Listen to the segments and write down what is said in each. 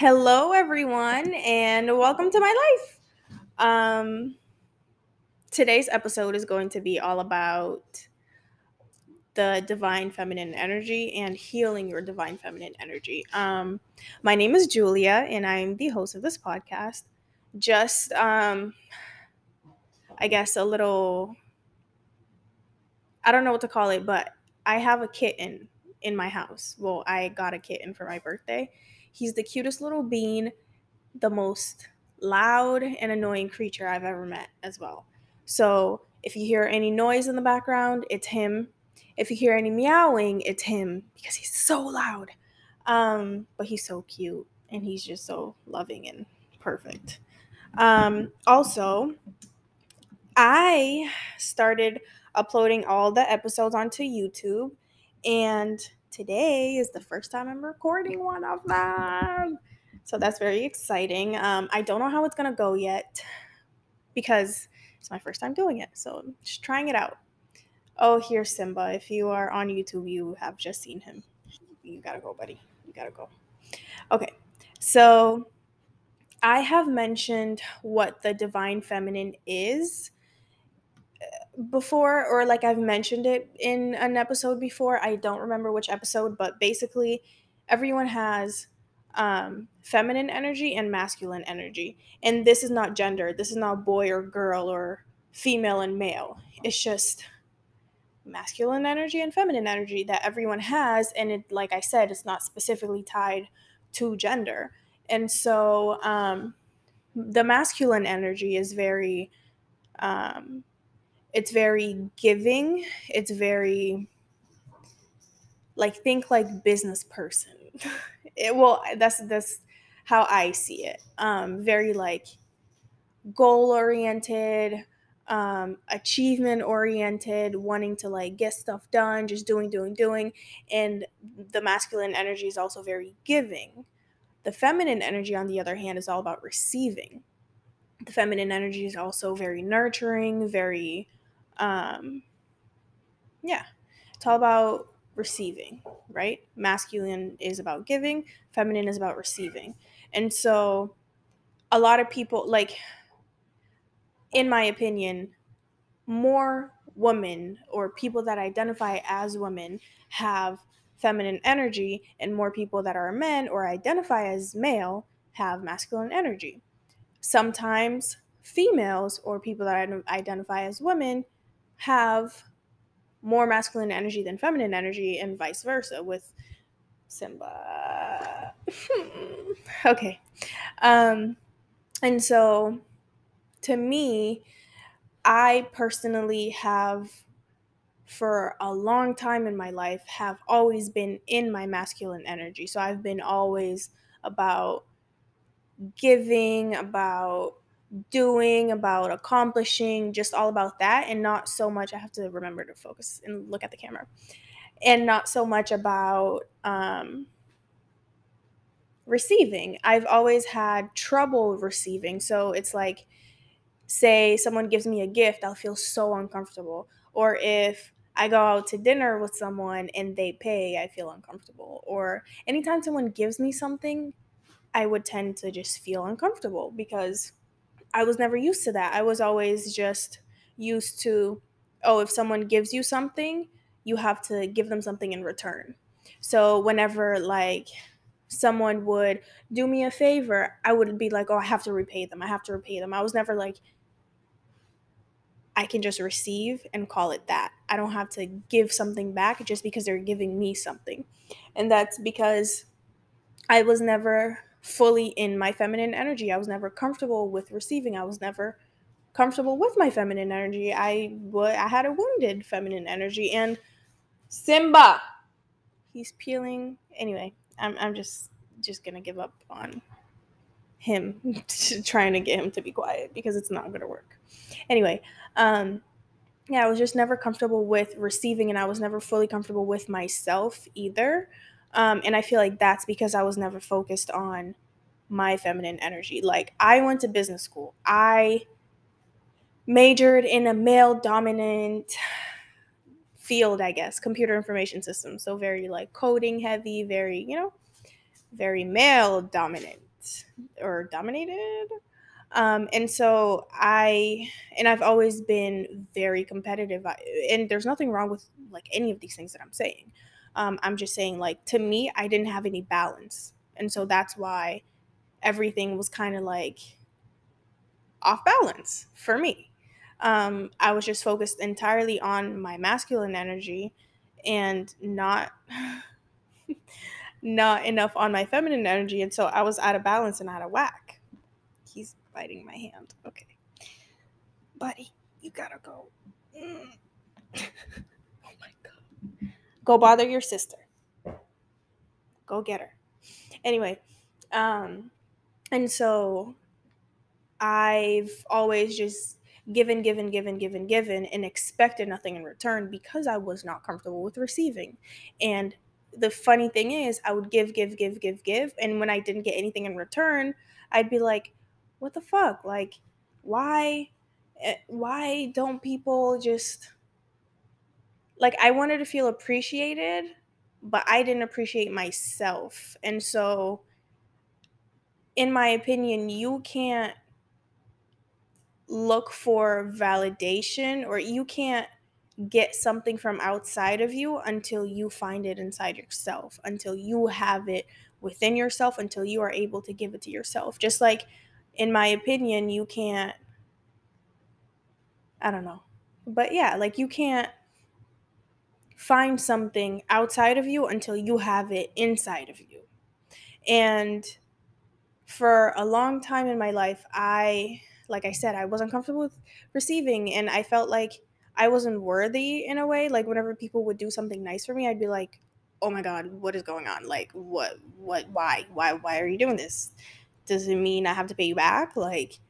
Hello, everyone, and welcome to my life. Today's episode is going to be all about the divine feminine energy and healing your divine feminine energy. My name is Julia, and I'm the host of this podcast. Just, I guess, a little, I don't know what to call it, but I have a kitten in my house. Well, I got a kitten for my birthday. He's the cutest little bean, the most loud and annoying creature I've ever met as well. So if you hear any noise in the background, it's him. If you hear any meowing, it's him because he's so loud. But he's so cute and he's just so loving and perfect. Also, I started uploading all the episodes onto YouTube, and today is the first time I'm recording one of them. So that's very exciting. I don't know how it's going to go yet because it's my first time doing it. So I'm just trying it out. Oh, here's Simba. If you are on YouTube, you have just seen him. You got to go, buddy. You got to go. Okay. So I have mentioned what the divine feminine is before, or like I've mentioned it in an episode before. I don't remember which episode, but basically everyone has feminine energy and masculine energy, and this is not gender. This is not boy or girl or female and male. It's just masculine energy and feminine energy that everyone has, and it, like I said, it's not specifically tied to gender. And so the masculine energy is very it's very giving. It's very, like, think like business person. That's how I see it. Very, like, goal-oriented, achievement-oriented, wanting to, like, get stuff done, just doing. And the masculine energy is also very giving. The feminine energy, on the other hand, is all about receiving. The feminine energy is also very nurturing, very... it's all about receiving, right? Masculine is about giving, feminine is about receiving. And so a lot of people, like, in my opinion, more women or people that identify as women have feminine energy, and more people that are men or identify as male have masculine energy. Sometimes females or people that identify as women have more masculine energy than feminine energy, and vice versa with Simba. Okay. And so to me, I personally have for a long time in my life have always been in my masculine energy. So I've been always about giving, about doing, about accomplishing, just all about that, and not so much, I have to remember to focus and look at the camera, and not so much about receiving. I've always had trouble receiving. So it's like, say someone gives me a gift, I'll feel so uncomfortable. Or if I go out to dinner with someone and they pay, I feel uncomfortable. Or anytime someone gives me something, I would tend to just feel uncomfortable because I was never used to that. I was always just used to, oh, if someone gives you something, you have to give them something in return. So whenever, like, someone would do me a favor, I would be like, oh, I have to repay them. I was never like, I can just receive and call it that. I don't have to give something back just because they're giving me something. And that's because I was never fully in my feminine energy. I was never comfortable with receiving. I was never comfortable with my feminine energy. I had a wounded feminine energy. And Simba, he's peeling. Anyway, I'm just going to give up on him trying to get him to be quiet because it's not going to work. Anyway, I was just never comfortable with receiving, and I was never fully comfortable with myself either. And I feel like that's because I was never focused on my feminine energy. Like, I went to business school. I majored in a male-dominant field, I guess, computer information systems. So very, like, coding heavy, very, very male-dominant. or dominated. And I've always been very competitive, and there's nothing wrong with like any of these things that I'm saying. I'm just saying, like, to me, I didn't have any balance. And so that's why everything was kind of like off balance for me. I was just focused entirely on my masculine energy and not enough on my feminine energy. And so I was out of balance and out of whack. He's biting my hand. Okay. Buddy, you gotta go. Oh my God. Go bother your sister. Go get her. Anyway, and so I've always just given, and expected nothing in return because I was not comfortable with receiving. And the funny thing is, I would give. And when I didn't get anything in return, I'd be like, what the fuck? Like, why don't people just, like, I wanted to feel appreciated, but I didn't appreciate myself. And so, in my opinion, you can't look for validation, or you can't get something from outside of you until you find it inside yourself, until you have it within yourself, until you are able to give it to yourself. Just like, in my opinion, you can't, I don't know, but yeah, like, you can't find something outside of you until you have it inside of you. And for a long time in my life, like I said, I wasn't comfortable with receiving, and I felt like I wasn't worthy in a way. Like, whenever people would do something nice for me, I'd be like, oh my God, what is going on? Like, why are you doing this? Does it mean I have to pay you back? Like,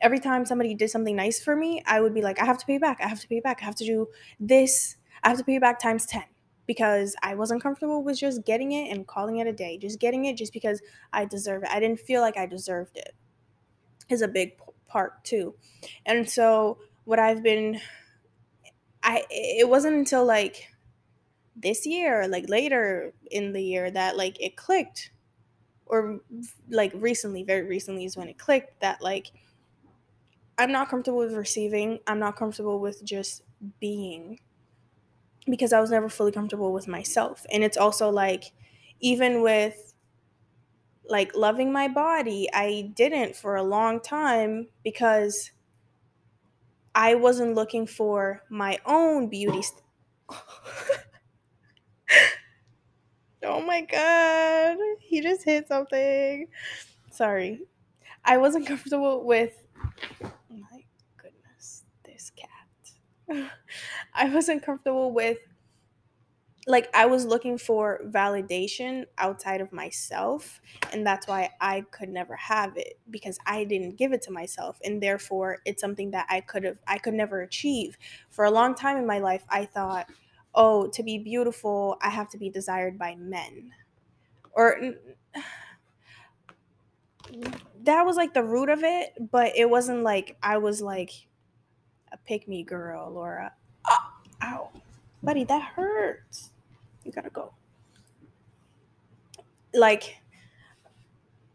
every time somebody did something nice for me, I would be like, I have to pay you back. I have to pay you back. I have to do this. I have to pay you back times 10, because I wasn't comfortable with just getting it and calling it a day. Just getting it just because I deserve it. I didn't feel like I deserved it, is a big part too. And so what I've been, it wasn't until like this year, like later in the year, that like it clicked, or like recently, very recently is when it clicked that like I'm not comfortable with receiving. I'm not comfortable with just being, because I was never fully comfortable with myself. And it's also like, even with like loving my body, I didn't for a long time because I wasn't looking for my own beauty. Oh my God, he just hit something. Sorry. I wasn't comfortable with, my goodness, this cat. I wasn't comfortable with, like, I was looking for validation outside of myself, and that's why I could never have it, because I didn't give it to myself, and therefore it's something that I could never achieve. For a long time in my life, I thought, oh, to be beautiful, I have to be desired by men. Or that was like the root of it, but it wasn't like I was like a pick-me girl or a, oh, ow, buddy, that hurts. You gotta go. Like,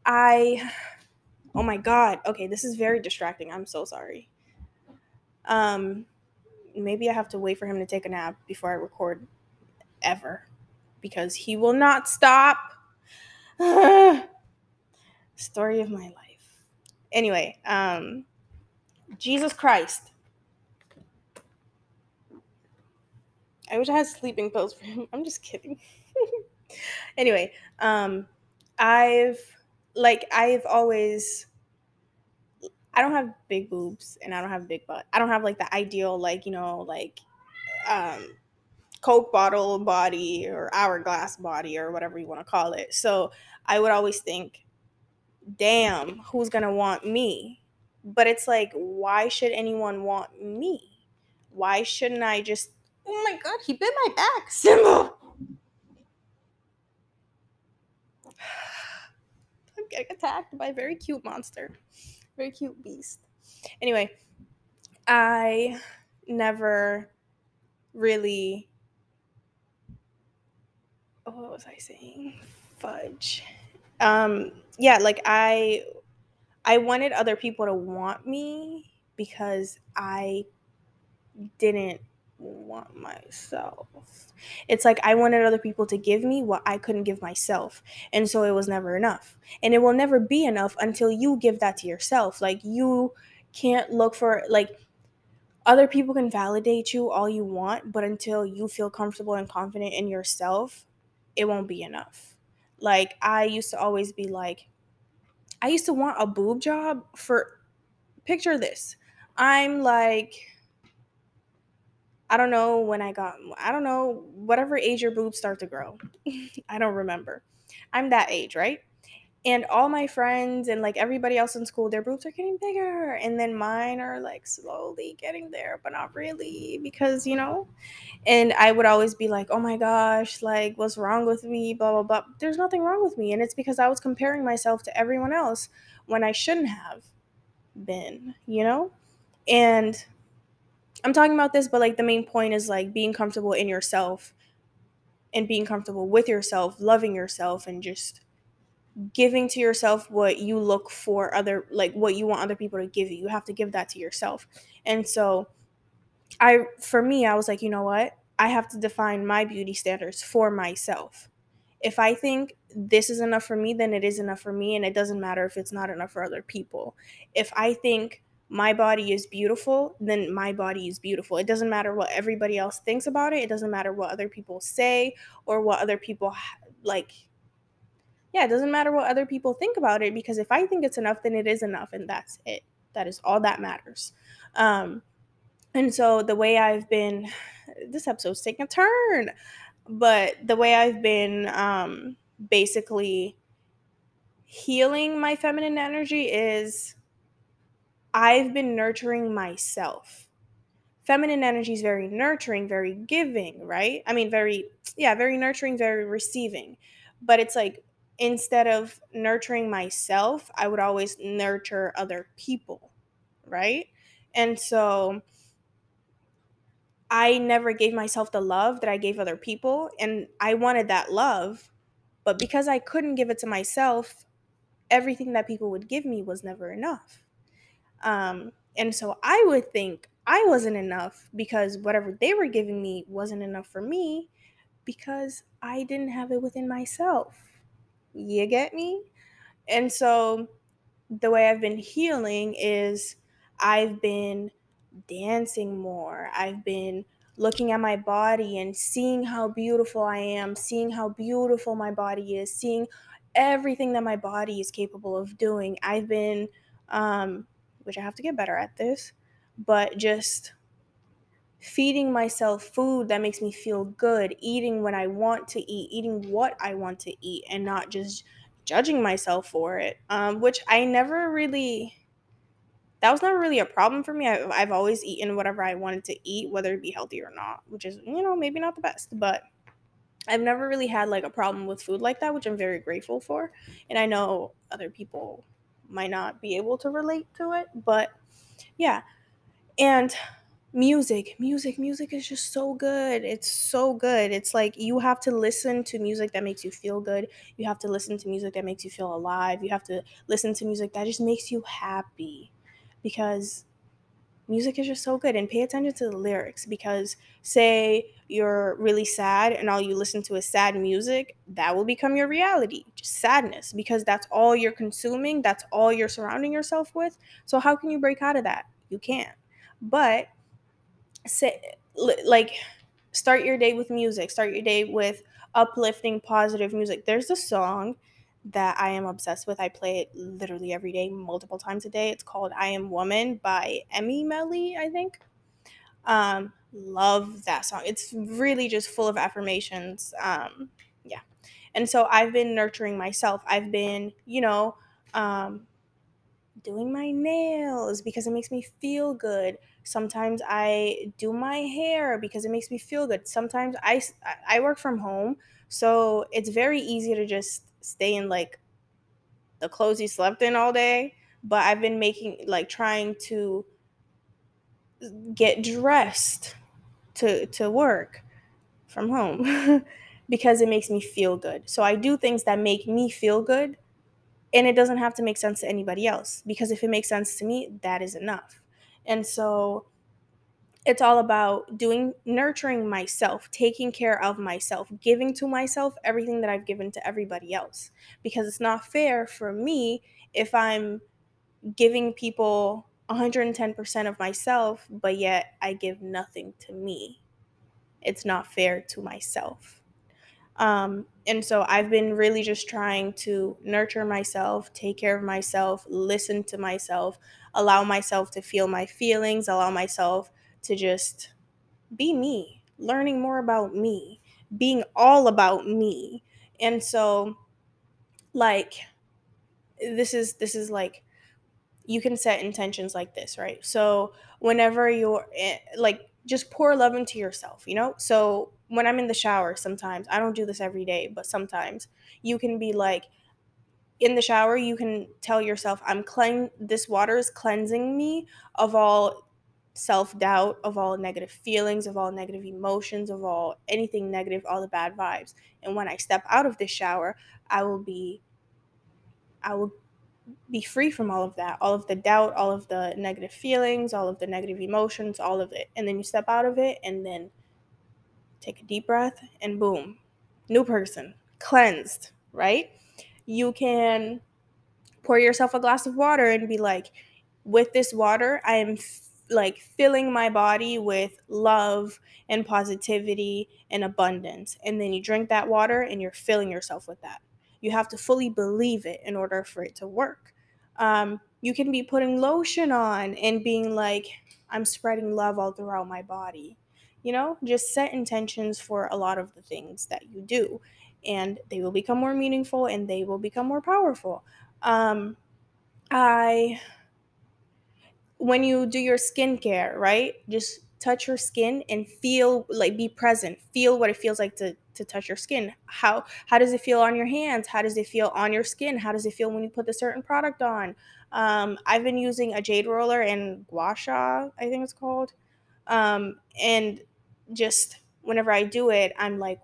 oh my God. Okay, this is very distracting. I'm so sorry. Maybe I have to wait for him to take a nap before I record ever, because he will not stop. Story of my life. Anyway, Jesus Christ. I wish I had sleeping pills for him. I'm just kidding. Anyway, I've always, I don't have big boobs and I don't have big butt. I don't have like the ideal, like, you know, like Coke bottle body or hourglass body or whatever you want to call it. So I would always think, damn, who's going to want me? But it's like, why should anyone want me? Why shouldn't I just, oh my God, he bit my back. Simba! I'm getting attacked by a very cute monster. Very cute beast. Anyway, I never really, what was I saying? Fudge. yeah, like I wanted other people to want me because I didn't want myself. It's like I wanted other people to give me what I couldn't give myself, and so it was never enough, and it will never be enough until you give that to yourself. Like, you can't look for, like, other people can validate you all you want, but until you feel comfortable and confident in yourself, it won't be enough. Like, I used to always be like, I used to want a boob job for, picture this, I'm like, I don't know when I got, I don't know, whatever age your boobs start to grow. I don't remember. I'm that age, right? And all my friends and, like, everybody else in school, their boobs are getting bigger. And then mine are, like, slowly getting there, but not really because, you know. And I would always be like, oh, my gosh, like, what's wrong with me, blah, blah, blah. There's nothing wrong with me. And it's because I was comparing myself to everyone else when I shouldn't have been, you know. And I'm talking about this, but, like, the main point is, like, being comfortable in yourself and being comfortable with yourself, loving yourself, and just giving to yourself what you look for other, like, what you want other people to give you. You have to give that to yourself. And so for me, I was like, you know what? I have to define my beauty standards for myself. If I think this is enough for me, then it is enough for me, and it doesn't matter if it's not enough for other people. If I think my body is beautiful, then my body is beautiful. It doesn't matter what everybody else thinks about it. It doesn't matter what other people say or what other people, like, yeah, it doesn't matter what other people think about it, because if I think it's enough, then it is enough, and that's it. That is all that matters. And so the way I've been, this episode's taking a turn, but the way I've been basically healing my feminine energy is, I've been nurturing myself. Feminine energy is very nurturing, very giving, right? I mean, very nurturing, very receiving. But it's like, instead of nurturing myself, I would always nurture other people, right? And so I never gave myself the love that I gave other people. And I wanted that love, but because I couldn't give it to myself, everything that people would give me was never enough. And so I would think I wasn't enough because whatever they were giving me wasn't enough for me because I didn't have it within myself. You get me? And so the way I've been healing is I've been dancing more. I've been looking at my body and seeing how beautiful I am, seeing how beautiful my body is, seeing everything that my body is capable of doing. I've been, which I have to get better at this, but just feeding myself food that makes me feel good, eating when I want to eat, eating what I want to eat, and not just judging myself for it, which I never really, that was never really a problem for me. I've always eaten whatever I wanted to eat, whether it be healthy or not, which is, you know, maybe not the best, but I've never really had, like, a problem with food like that, which I'm very grateful for, and I know other people might not be able to relate to it, but yeah. And music is just so good. It's so good. It's like, you have to listen to music that makes you feel good. You have to listen to music that makes you feel alive. You have to listen to music that just makes you happy, because music is just so good. And pay attention to the lyrics, because say you're really sad and all you listen to is sad music, that will become your reality, just sadness, because that's all you're consuming, that's all you're surrounding yourself with. So how can you break out of that? You can't. But say, like, start your day with music, start your day with uplifting, positive music. There's a song that I am obsessed with. I play it literally every day, multiple times a day. It's called I Am Woman by Emmy Melly, I think. Love that song. It's really just full of affirmations. Yeah. And so I've been nurturing myself. I've been, you know, doing my nails because it makes me feel good. Sometimes I do my hair because it makes me feel good. Sometimes I work from home, so it's very easy to just stay in, like, the clothes you slept in all day. But I've been making, like, trying to get dressed to work from home because it makes me feel good. So I do things that make me feel good And it doesn't have to make sense to anybody else, because if it makes sense to me, that is enough. And so it's all about nurturing myself, taking care of myself, giving to myself everything that I've given to everybody else, because it's not fair for me if I'm giving people 110% of myself, but yet I give nothing to me. It's not fair to myself. And so I've been really just trying to nurture myself, take care of myself, listen to myself, allow myself to feel my feelings, allow myself to just be me, learning more about me, being all about me. And so, like, this is like, you can set intentions like this, right? So whenever you're like, just pour love into yourself, you know? So when I'm in the shower sometimes, I don't do this every day, but sometimes you can be like, in the shower, you can tell yourself, this water is cleansing me of all self-doubt, of all negative feelings, of all negative emotions, of all anything negative, all the bad vibes. And when I step out of this shower, I will be free from all of that, all of the doubt, all of the negative feelings, all of the negative emotions, all of it. And then you step out of it and then take a deep breath and boom, new person, cleansed, right? You can pour yourself a glass of water and be like, with this water, I am filling my body with love and positivity and abundance. And then you drink that water and you're filling yourself with that. You have to fully believe it in order for it to work. You can be putting lotion on and being like, I'm spreading love all throughout my body. You know, just set intentions for a lot of the things that you do, and they will become more meaningful and they will become more powerful. When you do your skincare, right, just touch your skin and feel, like, be present. Feel what it feels like to touch your skin. How does it feel on your hands? How does it feel on your skin? How does it feel when you put a certain product on? I've been using a jade roller and gua sha, I think it's called. And just whenever I do it, I'm like,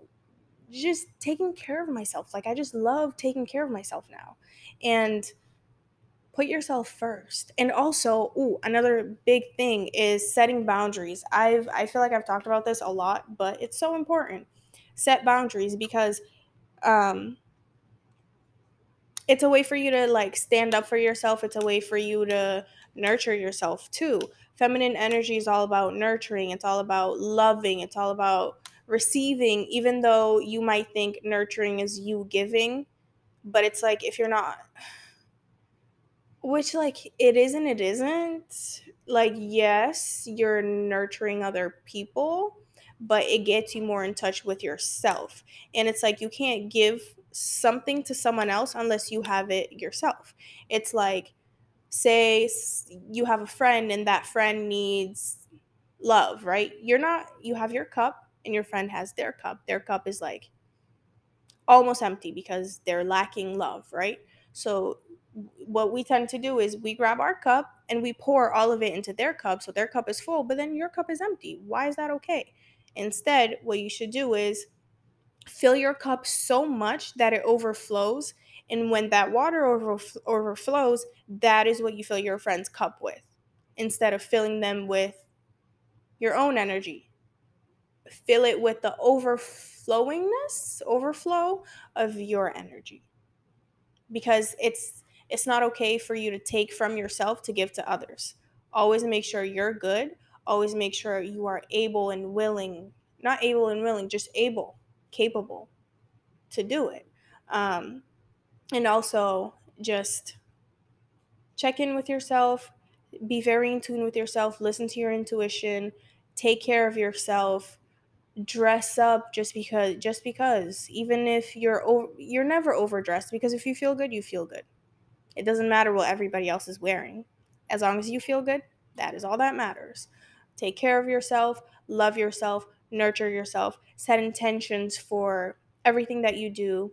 just taking care of myself. Like, I just love taking care of myself now. And put yourself first. And also, another big thing is setting boundaries. I feel like I've talked about this a lot, but it's so important. Set boundaries, because it's a way for you to, like, stand up for yourself. It's a way for you to nurture yourself too. Feminine energy is all about nurturing. It's all about loving. It's all about receiving, even though you might think nurturing is you giving. But it's like, if you're not, which, like, it is and it isn't. Like, yes, you're nurturing other people, but it gets you more in touch with yourself. And it's like, you can't give something to someone else unless you have it yourself. It's like, say you have a friend and that friend needs love, right? You have your cup and your friend has their cup. Their cup is, like, almost empty because they're lacking love, right? So what we tend to do is we grab our cup and we pour all of it into their cup. So their cup is full, but then your cup is empty. Why is that okay? Instead, what you should do is fill your cup so much that it overflows. And when that water overflows, that is what you fill your friend's cup with, instead of filling them with your own energy. Fill it with the overflow of your energy, because it's not okay for you to take from yourself to give to others. Always make sure you're good. Always make sure you are able and willing, not able and willing, just able, capable to do it. And also, just check in with yourself, be very in tune with yourself, listen to your intuition, take care of yourself, dress up just because, even if you're never overdressed, because if you feel good, you feel good. It doesn't matter what everybody else is wearing. As long as you feel good, that is all that matters. Take care of yourself, love yourself, nurture yourself, set intentions for everything that you do.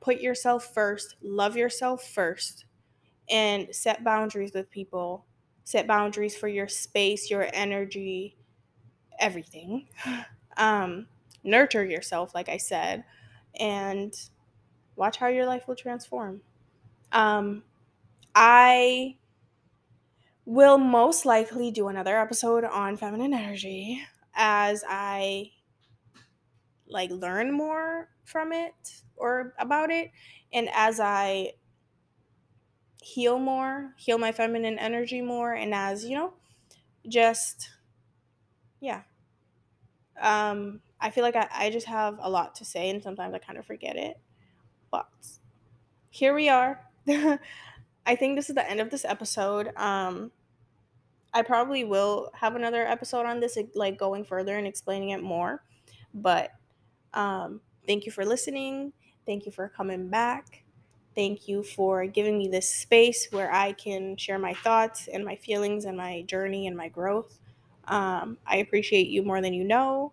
Put yourself first, love yourself first, and set boundaries with people. Set boundaries for your space, your energy, everything. Nurture yourself, like I said, and watch how your life will transform. I will most likely do another episode on feminine energy as I learn more from it or about it, and as I heal my feminine energy more, and as just I feel like I just have a lot to say, and sometimes I kind of forget it, but here we are. I think this is the end of this episode. I probably will have another episode on this, going further and explaining it more, but thank you for listening. Thank you for coming back. Thank you for giving me this space where I can share my thoughts and my feelings and my journey and my growth. I appreciate you more than you know,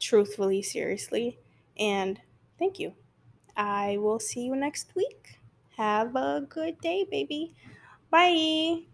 truthfully, seriously, and thank you. I will see you next week. Have a good day, baby. Bye.